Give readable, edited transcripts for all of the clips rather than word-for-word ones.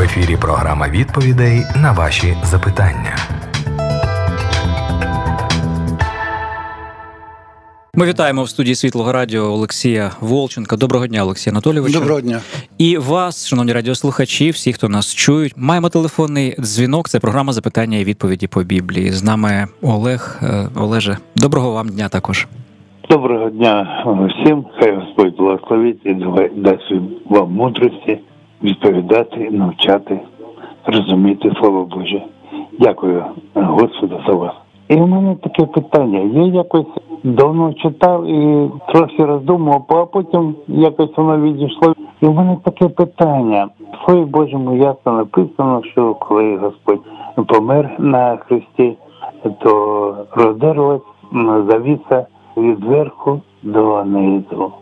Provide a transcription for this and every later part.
В ефірі програма відповідей на ваші запитання. Ми вітаємо в студії Світлого Радіо Олексія Волченка. Доброго дня, Олексій Анатолійович. Доброго дня. І вас, шановні радіослухачі, всі, хто нас чують. Маємо телефонний дзвінок. Це програма «Запитання і відповіді по Біблії». З нами Олег. Олеже, доброго вам дня також. Доброго дня всім. Хай Господь благословить і дасть вам мудрості відповідати, навчати, розуміти Слово Боже. Дякую Господу за вас. І в мене таке питання. Я якось давно читав і трохи роздумував, а потім якось воно відійшло. І в мене таке питання. В Слові Божому ясно написано, що коли Господь помер на хресті, то роздерлась завіса від верху до низу.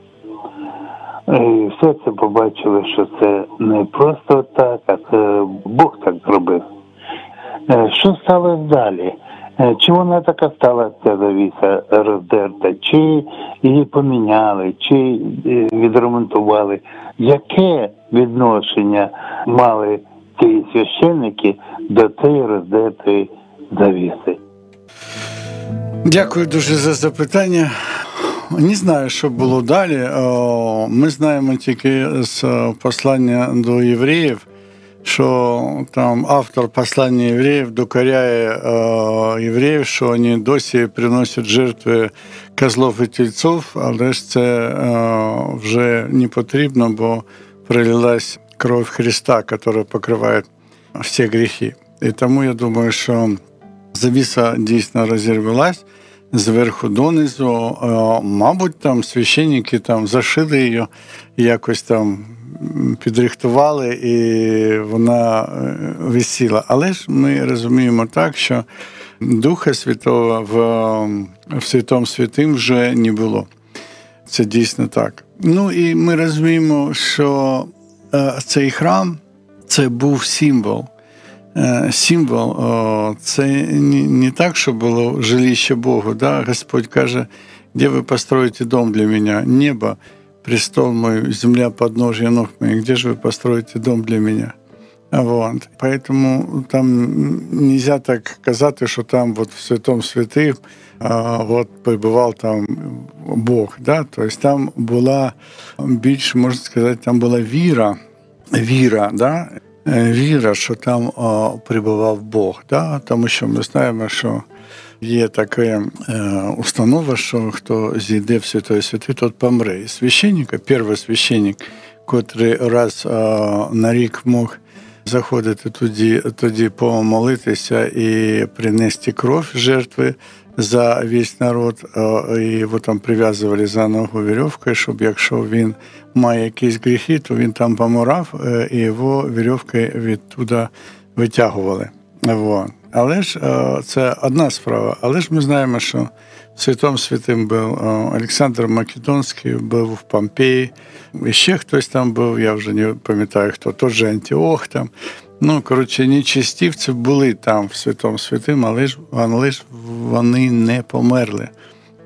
І все це побачили, що це не просто так, а це Бог так зробив. Що сталося далі? Чи вона така стала, ця завіса, роздерта, чи її поміняли, чи відремонтували? Яке відношення мали ці священники до цієї роздертої завіси? Дякую дуже за запитання. Не знаю, що було далі. Ми знаємо тільки з послання до євреїв, що там автор послання євреїв докоряє євреїв, що вони досі приносять жертви козлів і тільців, але ж це вже не потрібно, бо пролилась кров Христа, яка покриває всі гріхи. І тому я думаю, що завіса дійсно розірвалась зверху донизу. Мабуть, там священники там зашили її, якось там підрихтували, і вона висіла. Але ж ми розуміємо так, що Духа Святого в Святому Святим вже не було. Це дійсно так. Ну і ми розуміємо, що цей храм – це був символ. Символ – це не так, що було жилище Богу. Да? Господь каже, де ви построїте дом для мене? Небо, престол мой, земля, подножье ног моих. Где же вы построите дом для меня? Вот. Поэтому там нельзя так казати, что там вот в Святом Святых вот побывал там Бог. Да? То есть там была больше, можно сказать, там была вера. Вера, да? Віра, що там прибував Бог, да? Тому що ми знаємо, що є така установа, що хто зійде в Святої Святи, тот помре. І священника, перший священник, котрий раз на рік мог заходити тоді помолитися і принести кров жертви за весь народ, його там прив'язували за ногу вірьовкою, щоб якщо він має якісь гріхи, то він там помирав, і його вірьовкою відтуда витягували. Вот. Але ж це одна справа. Але ж ми знаємо, що святом святим був Олександр Македонський, був в Помпеї, і ще хтось там був, я вже не пам'ятаю хто, тот же Антіох там. Ну, коротше, нечистівці були там в Святому Святим, але ж вони не померли.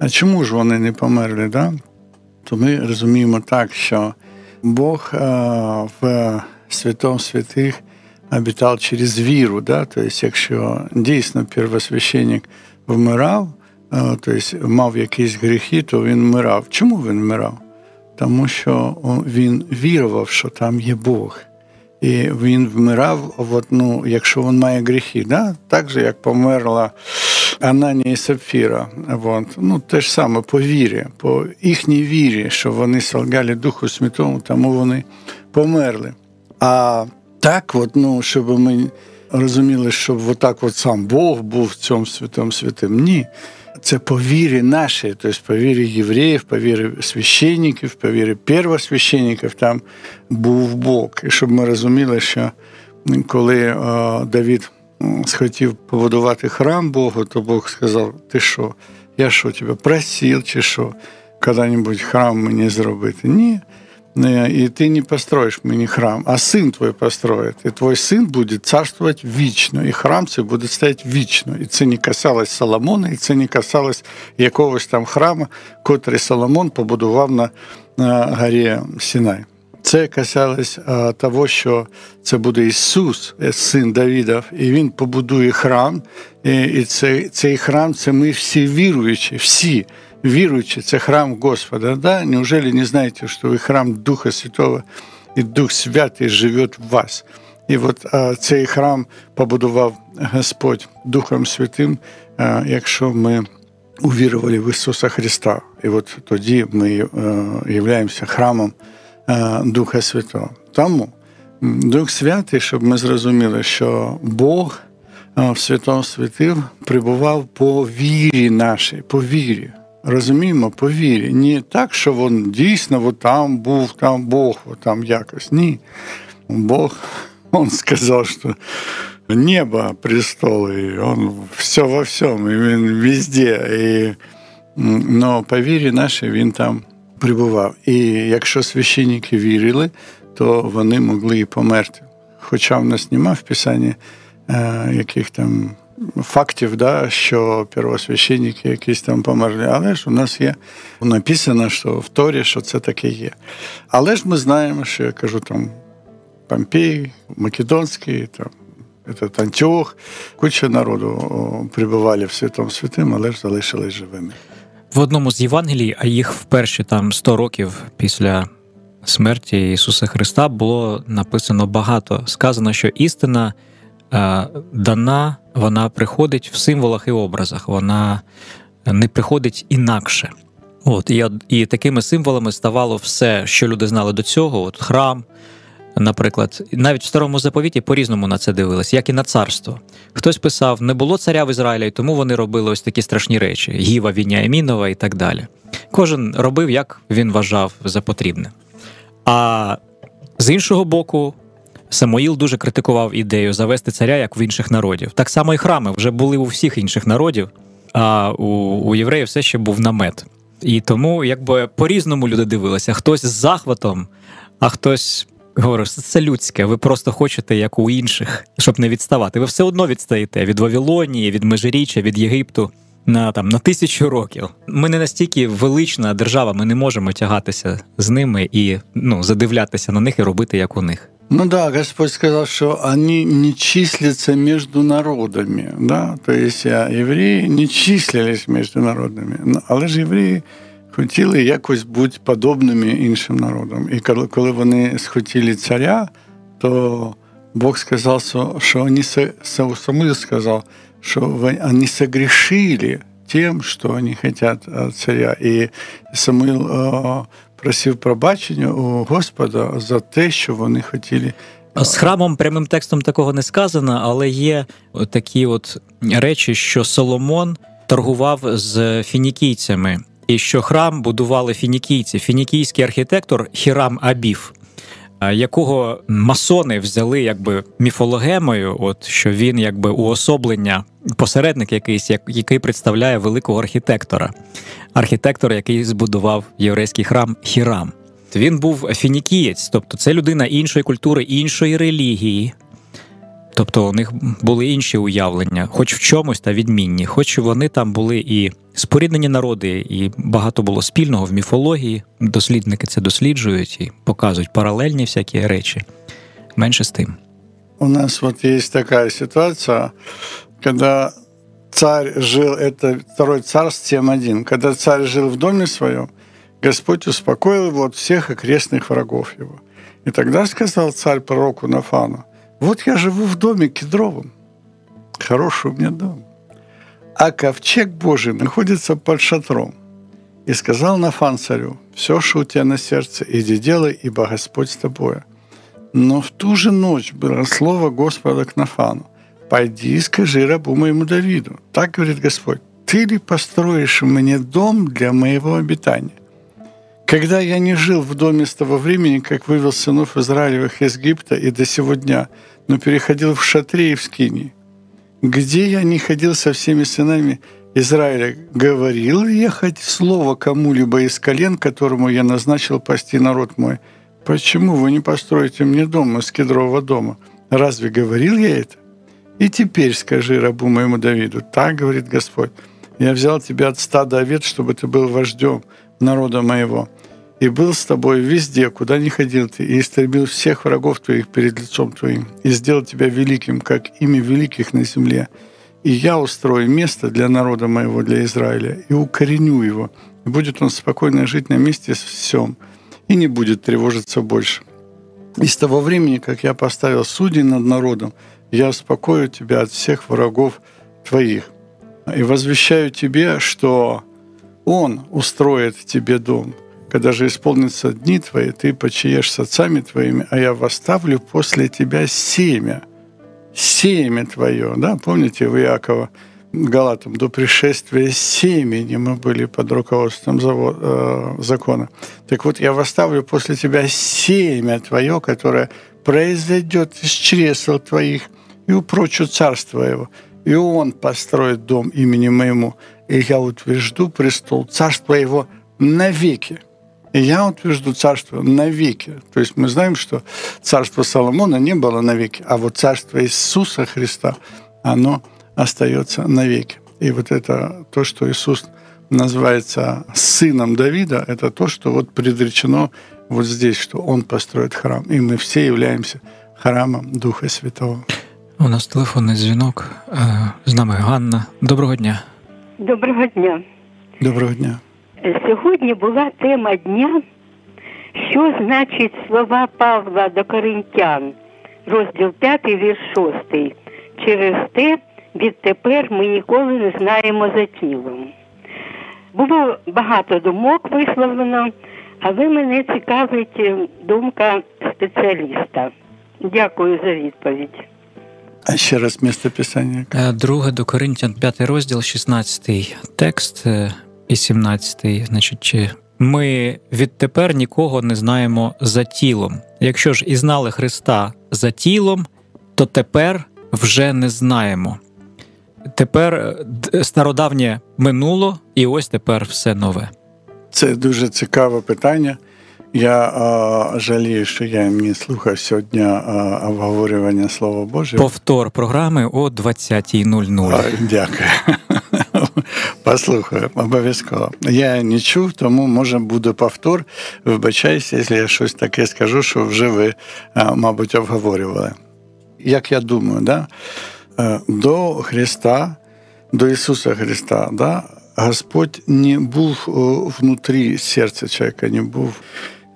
А чому ж вони не померли, да? То ми розуміємо так, що Бог в Святому Святих обітав через віру, да? Тобто, якщо дійсно первосвященник вмирав, тобто мав якісь гріхи, то він вмирав. Чому він вмирав? Тому що він вірував, що там є Бог. І він вмирав, от, ну, якщо він має гріхи, да? Так же, як померла Ананія і Сапфіра. От. Ну, те ж саме по вірі, по їхній вірі, що вони солгали Духу Святому, тому вони померли. А так, от, ну, щоб ми розуміли, що отак от сам Бог був в цьому святому святим, ні. Це по вірі нашій, тобто по вірі євреїв, по вірі священників, по вірі первосвященників, там був Бог. І щоб ми розуміли, що коли Давид схотів побудувати храм Богу, то Бог сказав, ти що, я що, тебе просив, чи що, коли-небудь храм мені зробити? Ні, і ти не построїш мені храм, а син твій построїть, і твій син буде царствувати вічно, і храм цей буде стояти вічно. І це не касалось Соломона, і це не касалось якогось там храму, котрий Соломон побудував на горі Сінай. Це касалось того, що це буде Ісус, син Давидов, і Він побудує храм. І цей храм – це ми всі віруючі, всі. Віруючи, це храм Господа, да? Неужели не знаете, что вы храм Духа Святого, и Дух Святый живет в вас? И вот цей храм побудував Господь Духом Святим, якщо ми увірували в Ісуса Христа. І от тоді ми являємося храмом Духа Святого. Тому Дух Святий, щоб ми зрозуміли, що Бог в Святому Святив прибував по вірі нашій, по вірі. Розуміємо, по вірі. Не так, що він дійсно от там був, там Бог, от там якось. Ні. Бог, він сказав, що небо престол, і він все во всьому, і він везде. І... Но по вірі нашій він там прибував. І якщо священники вірили, то вони могли і померти. Хоча в нас немає в Писанні яких там фактів, да, що первосвященники якісь там померли. Але ж у нас є написано, що в Торі, що це таке є. Але ж ми знаємо, що я кажу, там Помпей, Македонський, там, Антіох, куча народу прибували в Святому Святим, але ж залишились живими. В одному з Євангелій, а їх вперше там 100 років після смерті Ісуса Христа, було написано багато. Сказано, що істина дана, вона приходить в символах і образах, вона не приходить інакше. От, і такими символами ставало все, що люди знали до цього, от храм, наприклад. Навіть в Старому Заповіті по-різному на це дивились, як і на царство. Хтось писав, не було царя в Ізраїлі, і тому вони робили ось такі страшні речі. Гіва, Віняємінова і так далі. Кожен робив, як він вважав за потрібне. А з іншого боку, Самуїл дуже критикував ідею завести царя, як в інших народів. Так само і храми вже були у всіх інших народів, а у євреїв все ще був намет. І тому, якби, по-різному люди дивилися. Хтось з захватом, а хтось говорив, це людське, ви просто хочете, як у інших, щоб не відставати. Ви все одно відстаєте від Вавилонії, від Межиріччя, від Єгипту на 1000 років. Ми не настільки велична держава, ми не можемо тягатися з ними і задивлятися на них і робити, як у них. Ну да, Господь сказал, что они не числятся между народами, да, то есть евреи не числились между народами, але ж евреи хотіли якось бути подобними іншим народам. І коли вони схотіли царя, то Бог сказав, що вони, Самуїл сказав, що вони согрешили тим, що вони хочуть царя. І Самуїл просив пробачення у Господа за те, що вони хотіли. З храмом прямим текстом такого не сказано, але є такі от речі, що Соломон торгував з фінікійцями, і що храм будували фінікійці. Фінікійський архітектор Хірам Абів, якого масони взяли якби міфологемою, от що він якби уособлення, посередник якийсь, який представляє великого архітектора. Архітектор, який збудував єврейський храм Хірам. Він був фінікієць, тобто це людина іншої культури, іншої релігії. Тобто у них були інші уявлення, хоч в чомусь та відмінні, хоч вони там були і споріднені народи, і багато було спільного в міфології. Дослідники це досліджують і показують паралельні всякі речі. Менше з тим. У нас вот є така ситуація, коли царь жил, это 2 Царств 7:1, когда царь жил в доме своем, Господь успокоил его от всех окрестных врагов его. И тогда сказал царь пророку Нафану, вот я живу в доме кедровом, хороший у меня дом, а ковчег Божий находится под шатром. И сказал Нафан царю, все, что у тебя на сердце, иди делай, ибо Господь с тобою. Но в ту же ночь было слово Господа к Нафану, «Пойди и скажи рабу моему Давиду, так говорит Господь, ты ли построишь мне дом для моего обитания? Когда я не жил в доме с того времени, как вывел сынов Израилевых из Египта и до сего дня, но переходил в шатре и в скинии, где я не ходил со всеми сынами Израиля, говорил я хоть слово кому-либо из колен, которому я назначил пасти народ мой, почему вы не построите мне дом из кедрового дома? Разве говорил я это? И теперь скажи рабу моему Давиду, так говорит Господь, я взял тебя от стада овец, чтобы ты был вождем народа моего, и был с тобой везде, куда ни ходил ты, и истребил всех врагов твоих перед лицом твоим, и сделал тебя великим, как имя великих на земле. И я устрою место для народа моего, для Израиля, и укореню его, и будет он спокойно жить на месте с всем, и не будет тревожиться больше. И с того времени, как я поставил судей над народом, я успокою тебя от всех врагов твоих. И возвещаю тебе, что он устроит тебе дом. Когда же исполнятся дни твои, ты почиешь с отцами твоими, а я восставлю после тебя семя. Семя твое, да, помните, в Иакова Галатам, до пришествия семени мы были под руководством закона. Так вот, я восставлю после тебя семя твое, которое произойдет из чресл твоих, и упрочу царство его, и он построит дом имени моему, и я утвержду престол царства его навеки. И я утвержду царство навеки. То есть мы знаем, что царство Соломона не было навеки, а вот царство Иисуса Христа, оно остается навеки. И вот это то, что Иисус называется сыном Давида, это то, что вот предречено вот здесь, что он построит храм. И мы все являемся храмом Духа Святого. У нас телефонний дзвінок. З нами Ганна. Доброго дня. Доброго дня. Доброго дня. Сьогодні була тема дня, що значить слова Павла до Коринтян, розділ 5, вірш 6. Через те, відтепер ми ніколи не знаємо за тілом. Було багато думок висловлено, але мене цікавить думка спеціаліста. Дякую за відповідь. А ще раз місце писання. 2 до Коринтян, 5 розділ, 16 текст і 17. Значить, ми відтепер нікого не знаємо за тілом. Якщо ж і знали Христа за тілом, то тепер вже не знаємо. Тепер стародавнє минуло, і ось тепер все нове. Це дуже цікаве питання. Я жалію, що я не слухав сьогодні обговорювання Слова Божого. Повтор програми о 20:00. Дякую. Послухаю, обов'язково. Я не чув, тому, може, буде повтор. Вибачаюся, якщо я щось таке скажу, що вже ви, мабуть, обговорювали. Як я думаю, да? До Христа, до Ісуса Христа, да? Господь не був внутрі серця чоловіка, не був.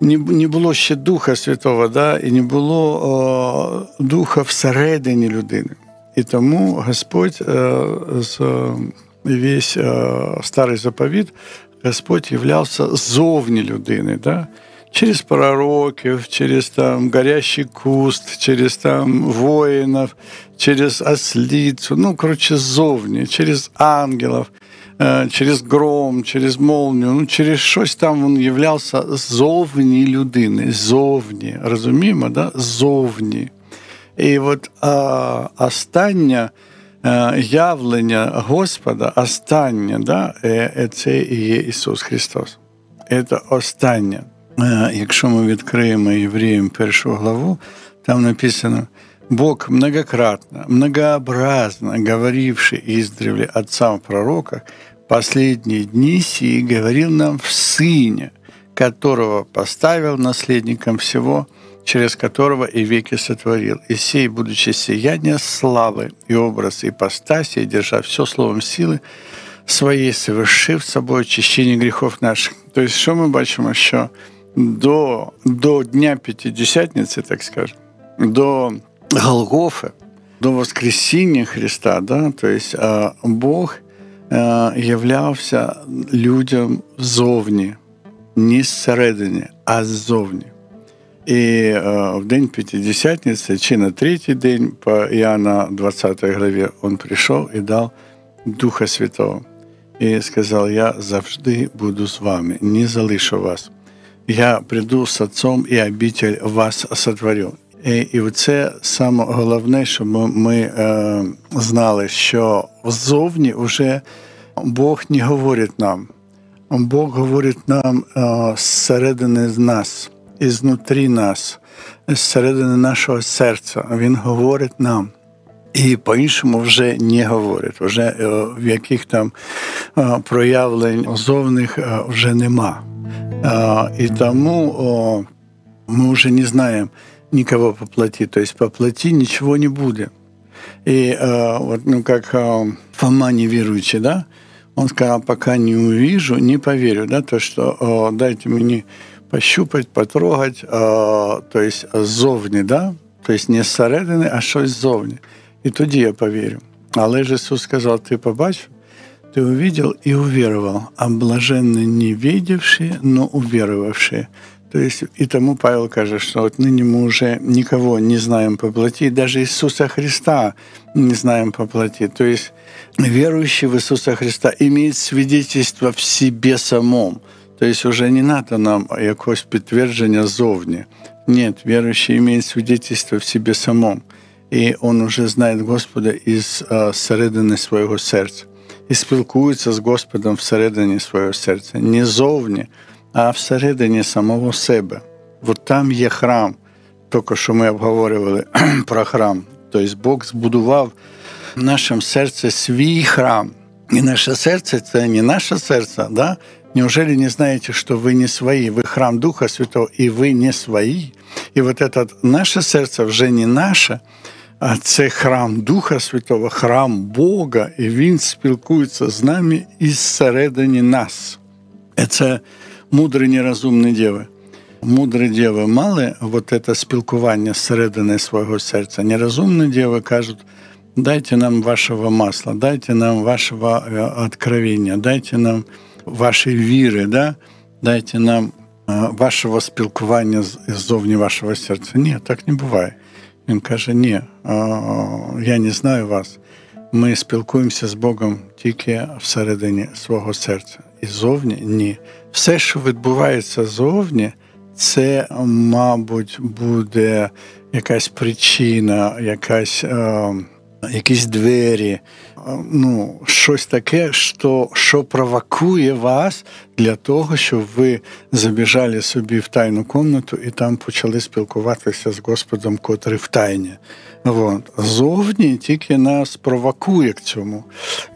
Не було ще Духа Святого, да? І не було Духа всередині людини. І тому Господь весь старий заповіт, Господь являвся зовні людини, да? Через пророків, через там горящий куст, через там воїнів, через ослицю, ну, короче, зовні, через ангелів, через гром, через молнію, ну, через щось там він являвся зовні людини, зовні, розуміємо, да? Зовні. І от остання явлення Господа, останнє, да, це і є Ісус Христос. Це останнє. Якщо ми відкриємо Євреям 1 главу, там написано: «Бог многократно, многообразно говоривший издревле отцам в пророках, последние дни сии говорил нам в Сыне, которого поставил наследником всего, через которого и веки сотворил. И сей, будучи сияние славы и образ ипостаси, держа все словом силы своей, совершив собой очищение грехов наших». То есть, что мы бачимо, що до Дня П'ятидесятниці, так скажем, до Голгофи, до Воскресіння Христа, да? То есть, Бог являвся людям зовні, не зсередині, а ззовні. І в день П'ятидесятниці, чи на третій день по Іоанна 20 главі, він прийшов і дав Духа Святого. І сказав: «Я завжди буду з вами, не залишу вас. Я прийду з Отцом, і обітель вас сотворю». І це саме головне, щоб ми знали, що ззовні вже Бог не говорить нам. Бог говорить нам зсередини з нас. Ізнутрі нас, зсередини нашого серця. Він говорить нам. І по-іншому вже не говорить. Вже в яких там проявлень зовних вже нема. И тому мы уже не знаем никого по плоти. То есть по плоти ничего не будет. И вот, ну, как Фома неверующий, да, он сказал, пока не увижу, не поверю, да, то, что дайте мне пощупать, потрогать, то есть ззовні, да, то есть не зсередини, а щось ззовні. І тоді я повірю. Але ж Ісус сказав, ти побачив, ти увидел і увірував, а блаженні не видівші, но увірувавші. То есть, і тому Павел каже, що от нині ми вже нікого не знаємо по плоті, навіть Ісуса Христа не знаємо по плоті. То есть, верующий в Ісуса Христа имеет свидетельство в себе самом. То есть, уже не надо нам якогось підтвердження зовні. Нет, верующий имеет свидетельство в себе самом. И он уже знает Господа из середины своего сердца. И спілкується с Господом в середине своего сердца. Не зовні, а в середине самого себе. Вот там є храм. Только що ми обговорювали про храм. То есть, Бог збудував в нашому серці свій храм. І наше серце – це не наше серце, да? Неужели не знаете, что вы не свои? Вы храм Духа Святого, и вы не свои. И вот это наше сердце уже не наше, а це храм Духа Святого, храм Бога, і Він спілкується з нами із середини нас. Це мудрі нерозумні діви. Мудрі діви мали вот это спілкування з середини свого серця. Нерозумні діви кажуть, дайте нам вашого масла, дайте нам вашого откровення, дайте нам вашої віри, да? Дайте нам вашого спілкування ззовні вашого серця. Ні, так не буває. Він каже, ні, я не знаю вас. Ми спілкуємося з Богом тільки всередині свого серця. І ззовні – ні. Все, що відбувається ззовні, це, мабуть, буде якась причина, якісь двері, ну, щось таке, що провокує вас для того, щоб ви забіжали собі в тайну кімнату і там почали спілкуватися з Господом, котрий в тайні. Вот. Зовні тільки нас провокує к цьому.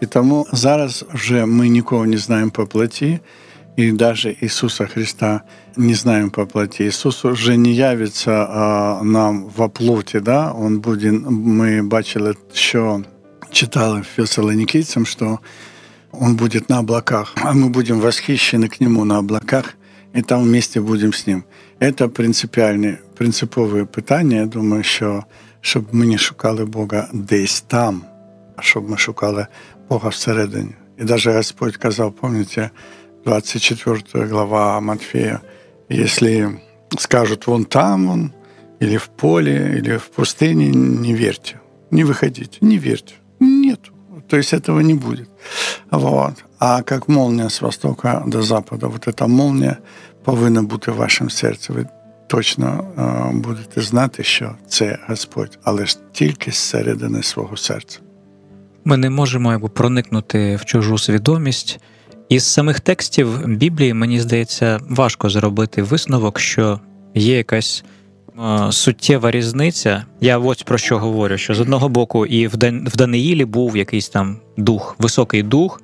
І тому зараз вже ми нікого не знаємо по плоті, і навіть Ісуса Христа не знаємо по плоті. Ісус вже не явиться нам во плоті, да? Ми бачили, що читали фессалоникийцам, что он будет на облаках, а мы будем восхищены к нему на облаках, и там вместе будем с ним. Это принциповые питання, я думаю, що щоб ми не шукали Бога десь там, а щоб ми шукали Бога всередині. І навіть Господь казав, пам'ятаєте, 24 глава Матфея, если скажут вон там он, или в поле, или в пустыне, не верьте, не выходите, не верьте. Нет, то есть этого не будет. Вот. А как молния с востока до запада, вот эта молния повинна бути в вашому серці. Ви точно будете знати, що це Господь, але ж тільки зсередини свого серця. Ми не можемо проникнути в чужу свідомість. Із самих текстів Біблії, мені здається, важко зробити висновок, що є якась суттєва різниця. Я ось про що говорю, що з одного боку і в Даниїлі був якийсь там дух, високий дух,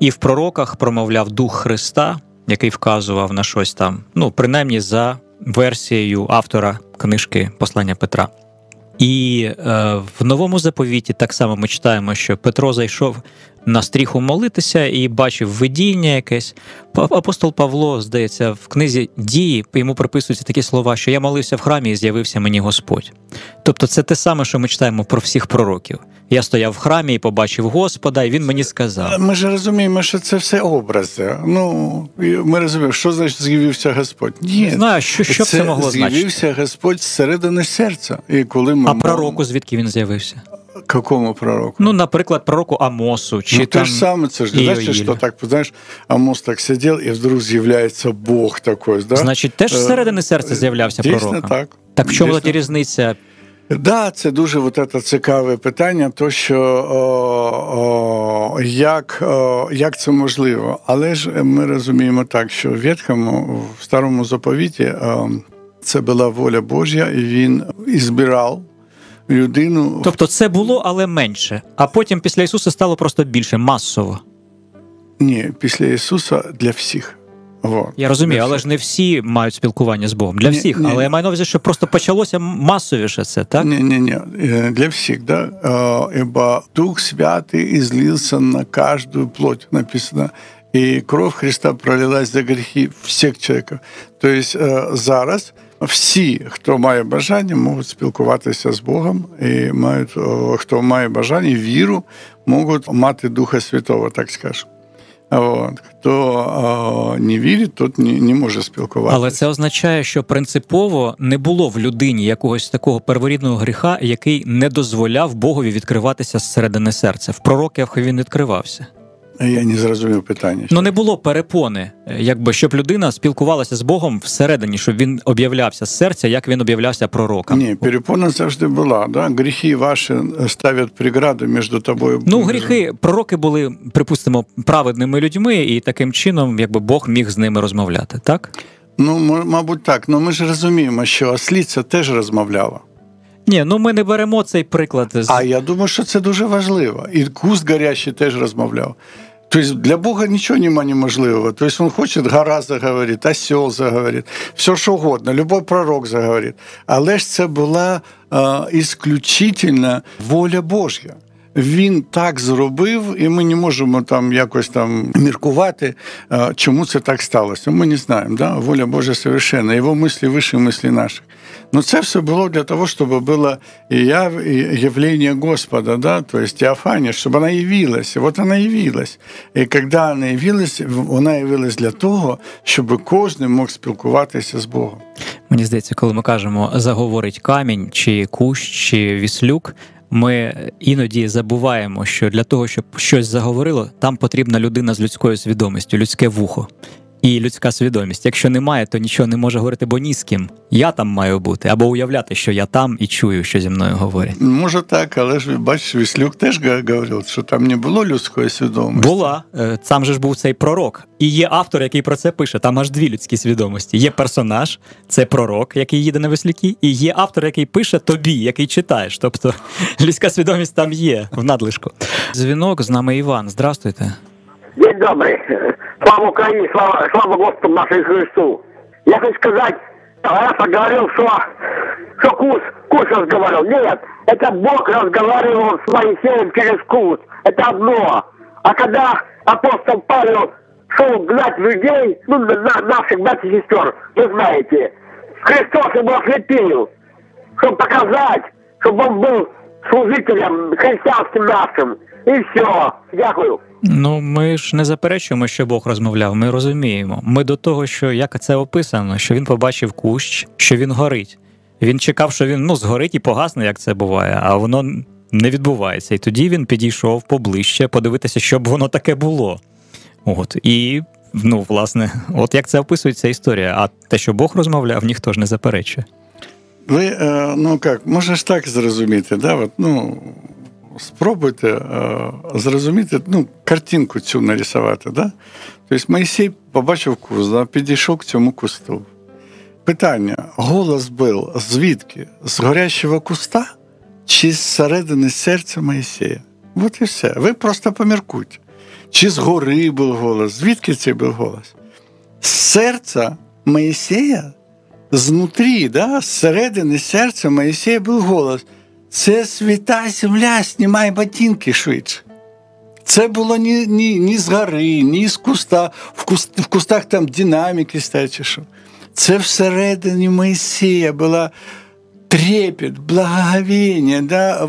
і в пророках промовляв дух Христа, який вказував на щось там, ну, принаймні за версією автора книжки «Послання Петра». І в Новому Заповіті так само ми читаємо, що Петро зайшов на стріху молитися і бачив видіння якесь. Апостол Павло, здається, в книзі «Дії» йому приписуються такі слова, що «я молився в храмі і з'явився мені Господь». Тобто це те саме, що ми читаємо про всіх пророків. Я стояв в храмі і побачив Господа, і він мені сказав. Ми ж розуміємо, що це все образи. Ну, ми розуміємо, що значить «з'явився Господь». Ні, не знаю, що це могло значити. З'явився Господь зсередини серця. І коли ми пророку звідки він з'явився? Какому пророку? Ну, например, пророку Амосу. Ну, то же самое, это же не значит, что так, знаешь, Амос так сидел, и вдруг является Бог такой, да? Значит, теж всередині серця з'являвся пророк. Дійсно так. Так в чому тоді різниця? Да, це дуже вот это цікаве питання, то що як це можливо. Але ж ми розуміємо так, що в Старому Заповіті це була воля Божа, і він ізбирав людину. Тобто це було, але менше. А потім після Ісуса стало просто більше, масово. Ні, після Ісуса для всіх. Во. Я розумію, але ж не всі мають спілкування з Богом. Для всіх. Але я маю на увазі, що просто почалося масовіше це, так? Ні. Для всіх, да? Ібо Дух Святий ізлився на кожну плоть, написано. І кров Христа пролилась за гріхи всіх чоловіків. Тобто зараз всі, хто має бажання, можуть спілкуватися з Богом, і мають, хто має бажання, віру, можуть мати Духа Святого, так скажу. От. Хто не вірить, тот не може спілкуватися. Але це означає, що принципово не було в людині якогось такого перворідного гріха, який не дозволяв Богові відкриватися зсередини серця. В пророках він відкривався. Я не зрозумів питання. Ну, не було перепони, якби, щоб людина спілкувалася з Богом всередині, щоб він об'являвся з серця, як він об'являвся пророком. Ні, перепона завжди була, да? Гріхи ваші ставлять преграду між тобою і Богом. Ну, гріхи, пророки були, припустимо, праведними людьми, і таким чином, якби, Бог міг з ними розмовляти, так? Ну, мабуть, так. Ну, ми ж розуміємо, що ослиця теж розмовляла. Ні, ну ми не беремо цей приклад. А я думаю, що це дуже важливо. І куст горящий теж розмовляв. Тобто для Бога нічого немає неможливого. Тобто він хоче, гора заговорить, осел заговорить, все що угодно, любой пророк заговорить. Але ж це була ісключительно воля Божа. Він так зробив, і ми не можемо там якось там міркувати, чому це так сталося. Ми не знаємо, да? Воля Божа совершенна, його мислі вище мислі наших. Но це все було для того, щоб було явлення Господа, да? То есть Теофанія, щоб вона явилась. Вот вона явилась. І коли вона явилась для того, щоб кожен мог спілкуватися з Богом. Мені здається, коли ми кажемо «заговорить камінь», чи «кущ», чи «віслюк», ми іноді забуваємо, що для того, щоб щось заговорило, там потрібна людина з людською свідомістю, людське вухо і людська свідомість. Якщо немає, то нічого не може говорити, бо ні з ким. Я там маю бути, або уявляти, що я там і чую, що зі мною говорять. Може так, але ж, бачиш, Віслюк теж говорив, що там не було людської свідомості. Була. Там же ж був цей пророк. І є автор, який про це пише. Там аж дві людські свідомості. Є персонаж, це пророк, який їде на віслюки, і є автор, який пише тобі, який читаєш. Тобто людська свідомість там є, в надлишку. Дзвінок, з нами Іван. Здравствуйте. День добрий. Слава Украине, слава Господу нашему Христу. Я хочу сказать, раз говорил, что куш разговаривал. Нет, это Бог разговаривал с Моисеем через куш. Это одно. А когда апостол Павел шел гнать людей, наших братьев и сестер, вы знаете, Христос его ослепил, чтобы показать, чтобы он был служителем христианским нашим. І все. Дякую. Ну, ми ж не заперечуємо, що Бог розмовляв, ми розуміємо. Ми до того, що, як це описано, що він побачив кущ, що він горить. Він чекав, що він, згорить і погасне, як це буває, а воно не відбувається. І тоді він підійшов поближче, подивитися, щоб воно таке було. От. І, власне, от як це описується історія. А те, що Бог розмовляв, ніхто ж не заперечує. Ви, можеш так зрозуміти, да? Спробуйте зрозуміти, картинку цю нарисувати, да? Тобто Мойсей побачив куст, да? Підійшов к цьому кусту. Питання, голос був звідки? З горящого куста чи зсередини серця Мойсея? От і все. Ви просто поміркуйте. Чи з гори був голос? Звідки цей був голос? З серця Мойсея? Знутрі, да? Зсередини серця Мойсея був голос. Це свята земля, знімай ботинки швидше. Це було ні з гори, ні з куста. В кустах там динаміки стоять чи що. Це всередині Мойсея була трепет, благоговіння. Да?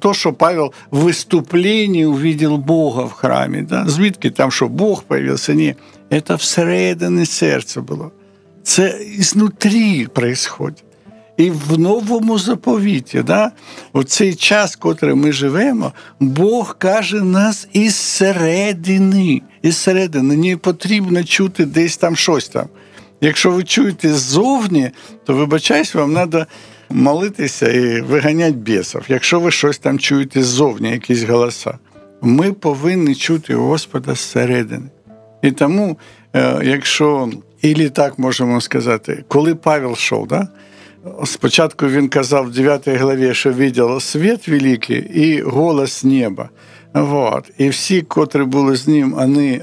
То, що Павел в виступленні увидел Бога в храмі. Да? Звідки там, що Бог появився? Ні. Це всередині серця було. Це ізнутрі происходить. І в новому заповіті, да? У цей час, котрий ми живемо, Бог каже нас ізсередини. Ізсередини. Не потрібно чути десь там щось там. Якщо ви чуєте ззовні, то, вибачаюсь, вам треба молитися і виганяти бісів. Якщо ви щось там чуєте ззовні, якісь голоса. Ми повинні чути Господа зсередини. І тому, якщо, ілі так можемо сказати, коли Павел йшов, да? Спочатку він казав в 9 главі, що «видів світ великий і голос неба». Вот. І всі, котрі були з ним,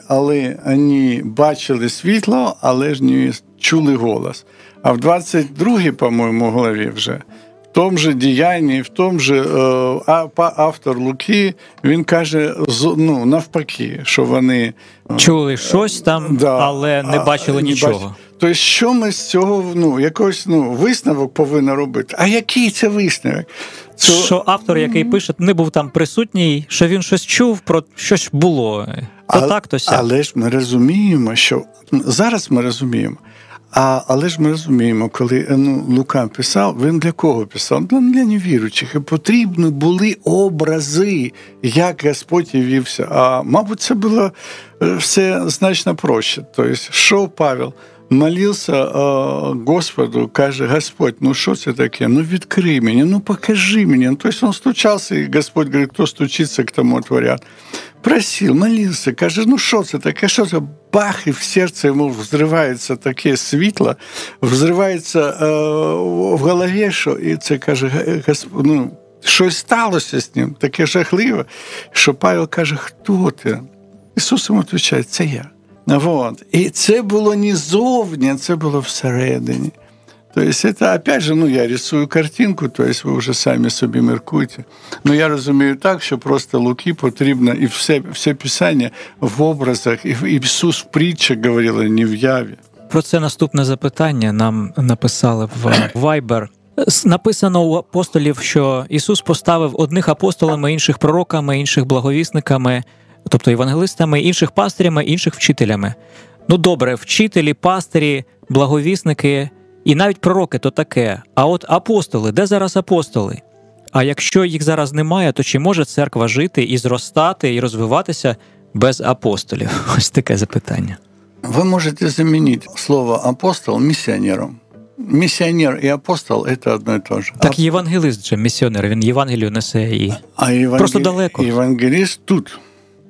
вони бачили світло, але ж не чули голос. А в 22-й, по-моєму, главі вже, в тому же діянні, в тому же автор Луки, він каже, ну, навпаки, що вони... чули щось там, да, але не бачили нічого. Тобто, що ми з цього, висновок повинні робити? А який це висновок? То... що автор, який пише, не був там присутній, що він щось чув, про щось було. Але ж ми розуміємо, що... зараз ми розуміємо. Але ж ми розуміємо, коли Лука писав, він для кого писав? Для невіруючих. І потрібні були образи, як Господь явився. А, мабуть, це було все значно проще. Тобто, що Павел молився Господу, каже, Господь, що це таке? Відкрий мені, покажи мені. Тобто, він стучався, і Господь каже, хто стучиться, к тому отворять. Просив, молився, каже, що це таке, що це? Бах, і в серці йому взривається таке світло, взривається в голові, що, і це каже, щось сталося з ним, таке жахливе, що Павел каже, хто ти? Ісус йому відповідає, це я. Вот. І це було не зовні, це було всередині. То есть это, опять же, я рисую картинку, то есть вы уже сами собі міркуйте. Но я розумію так, що просто Луки потрібно, і все Писання в образах, і Ісус в притчах говорив, а не в яві. Про це наступне запитання нам написали в Viber. Написано у апостолів, що Ісус поставив одних апостолами, інших пророками, інших благовісниками, тобто євангелистами, інших пастирями, інших вчителями. Добре, вчителі, пастирі, благовісники... і навіть пророки то таке. А от апостоли, де зараз апостоли? А якщо їх зараз немає, то чи може церква жити і зростати, і розвиватися без апостолів? Ось таке запитання. Ви можете замінити слово «апостол» місіонером. Місіонер і апостол – це одно і те ж. Так євангелист же місіонер, він Євангелію несе і просто далеко. Євангеліст тут,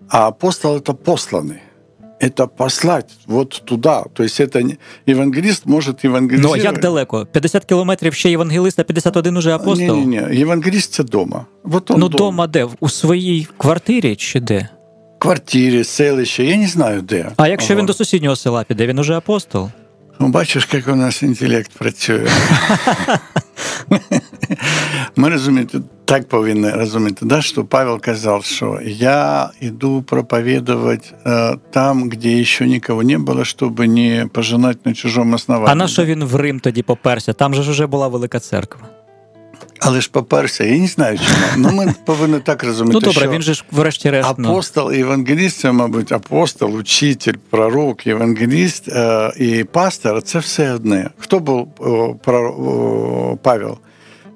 а апостол – це посланий. Это послать вот туда. То есть это евангелист может евангелизировать. Но как далеко? 50 километров еще евангелист, а 51 уже апостол? Не. Евангелист – это дома. Вот он дома где? У своей квартире чи де? Квартире, селище, я не знаю де. А якщо він до сусіднього села піде, він уже апостол? Бачиш, як у нас інтелект працює. Ми розуміємо, так повинні розуміти, що Павел казав, що я йду проповідувати там, де ще нікого не було, щоб не пожинати на чужому основанні. А на що він в Рим тоді поперся? Там же ж вже була велика церква. Але ж поперся, я не знаю чому. Ми повинні так розуміти, добре, що він же ж врешті-решт, апостол і євангеліст, це, мабуть, апостол, учитель, пророк, євангеліст і пастор – це все одне. Хто був Павел?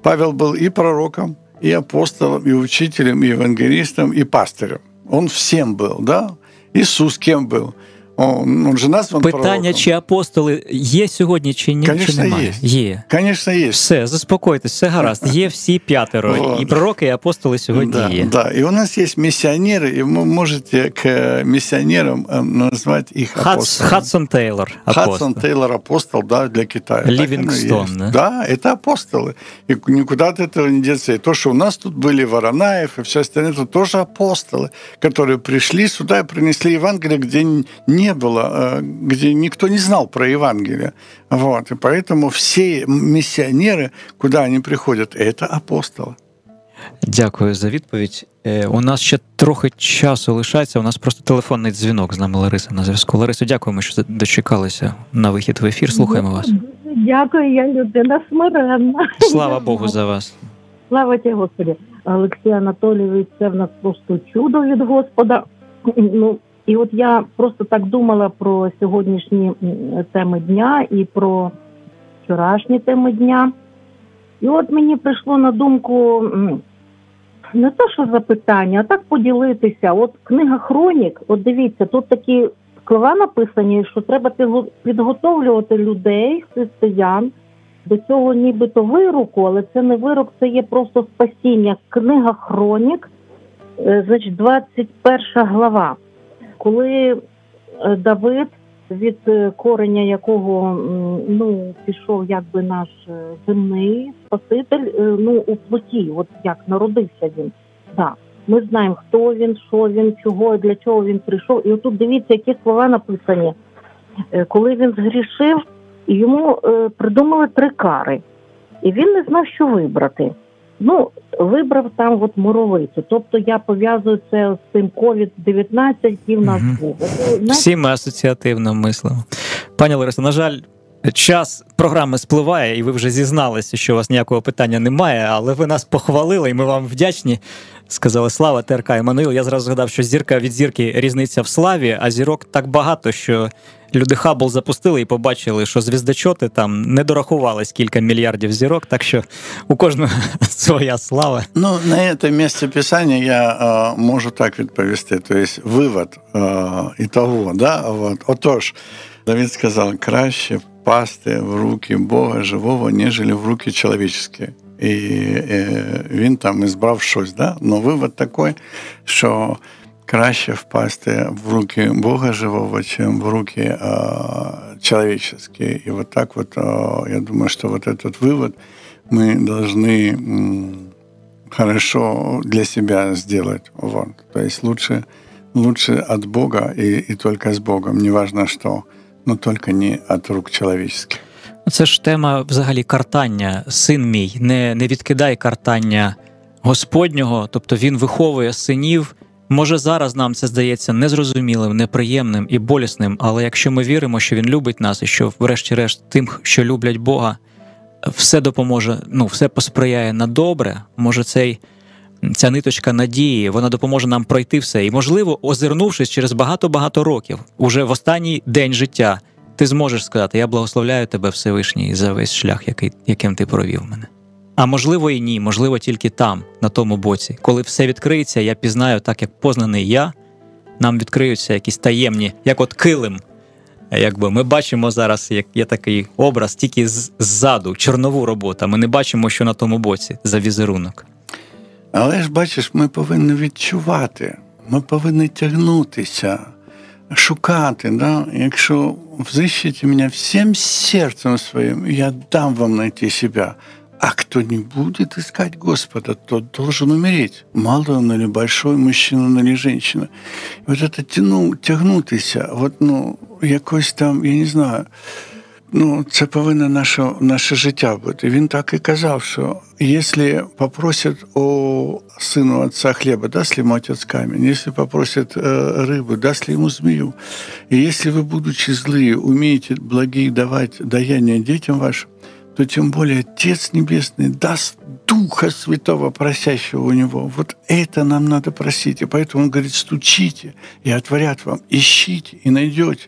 Павел був і пророком, і апостолом, і учителем, і євангелістом, і пастирем. Он всім був, да? Ісус ким був? Он же назван пророком. Питання, чи апостоли є сьогодні, чи ні, конечно, чи немає? Є. Звісно, є. Все, заспокойтесь, все гаразд. Є всі п'ятеро. Вот. І пророки, і апостоли сьогодні є. Да. І у нас є місіонери, і ви можете к місіонерам назвати їх апостолами. Хатсон Тейлор. Хатсон Тейлор апостол, да, для Китаю. Ливингстон. Да? Да, это апостолы. И никуда от этого не деться. И то, что у нас тут были Варонаев и все остальное, это тоже апостолы, которые пришли сюда и принесли Евангелие, где не было, где никто не знал про Евангелие. Вот. И поэтому все миссионеры, куда они приходят, это апостолы. Дякую за відповідь. У нас ще трохи часу лишається, у нас просто телефонний дзвінок, з нами Лариса на зв'язку. Ларисо, дякуємо, що дочекалися на вихід в ефір. Слухаємо вас. Дякую, я людина смиренна. Слава Богу за вас. Слава тебе, Господи. Олексій Анатолійович, це в нас просто чудо від Господа. І от я просто так думала про сьогоднішні теми дня і про вчорашні теми дня. І от мені прийшло на думку не те, що запитання, а так поділитися. От книга «Хронік», от дивіться, тут такі слова написані, що треба підготовлювати людей, християн, до цього нібито вироку, але це не вирок, це є просто спасіння. Книга «Хронік», значить, 21 глава. Коли Давид від корення якого пішов якби наш земний Спаситель, у плоті, от як народився він. Да. Ми знаємо, хто він, що він, чого, для чого він прийшов. І отут дивіться, які слова написані. Коли він згрішив, йому придумали 3 кари. І він не знав, що вибрати. Вибрав там муровицю. Тобто я пов'язую це з тим COVID-19, який в нас був. Всі ми асоціативно мислимо. Пані Лариса, на жаль, час програми спливає, і ви вже зізналися, що у вас ніякого питання немає, але ви нас похвалили, і ми вам вдячні. Сказали слава ТРК Емануїл. Я зразу згадав, що зірка від зірки різниця в славі, а зірок так багато, що люди Хабл запустили і побачили, що звіздочоти там не дорахувались кілька мільярдів зірок, так що у кожного своя слава. На цьому місці писання я можу так відповісти, тобто вивод і того, да? Отож, Давид сказав, краще пасти в руки Бога живого, нежели в руки чоловічські. І він там ізбрав щось, да? Но вивод такий, що краще впасти в руки Бога живого, чем в руки человеческие. И вот так вот, я думаю, что вот этот вывод мы должны хорошо для себя сделать. Вот. То есть лучше от Бога и только с Богом, неважно что, но только не от рук человеческих. Це ж тема взагалі картання, син мій, не відкидай картання Господнього, тобто він виховує синів. Може, зараз нам це здається незрозумілим, неприємним і болісним, але якщо ми віримо, що він любить нас, і що врешті-решт тим, що люблять Бога, все допоможе, все посприяє на добре, може ця ниточка надії, вона допоможе нам пройти все. І, можливо, озирнувшись через багато-багато років, уже в останній день життя, ти зможеш сказати, я благословляю тебе, Всевишній, за весь шлях, яким ти провів мене. А можливо і ні, можливо тільки там, на тому боці. Коли все відкриється, я пізнаю, так як познаний я, нам відкриються якісь таємні, як от килим. Якби ми бачимо зараз, як є такий образ, тільки ззаду, чорнову роботу. Ми не бачимо, що на тому боці, за візерунок. Але ж, бачиш, ми повинні відчувати, ми повинні тягнутися, шукати, да? Якщо взищите мене всім серцем своїм, я дам вам знайти себе. А кто не будет искать Господа, тот должен умереть. Мало он или большой мужчина, или женщина. Вот это тягнутися, якось там, я не знаю, це повинно наше життя бути. І він так і казав, що якщо попросять о сину отца хліба, дасть ли йому отець камінь? Якщо попросять рибу, дасть ли йому змію? І якщо ви, будучи злі, умієте благі давати даяння дітям вашим, то тем более Отец Небесный даст Духа Святого, просящего у Него. Вот это нам надо просить. И поэтому Он говорит, стучите, и отворят вам, ищите, и найдете.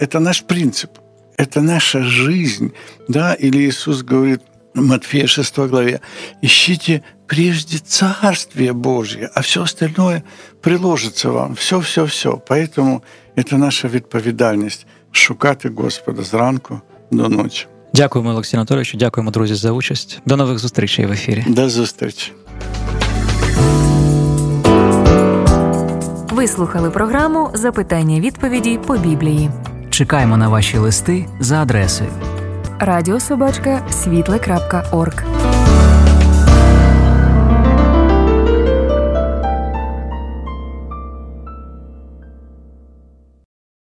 Это наш принцип, это наша жизнь. Да? Или Иисус говорит в Матфея 6 главе, ищите прежде Царствие Божье, а все остальное приложится вам. Все. Поэтому это наша відповідальність – шукати Господа зранку до ночі. Дякуємо, Олексію Анатолійовичу, дякуємо, друзі, за участь. До нових зустрічей в ефірі. До зустрічі. Ви слухали програму «Запитання-відповіді по Біблії». Чекаємо на ваші листи за адресою радіо@світле.орг.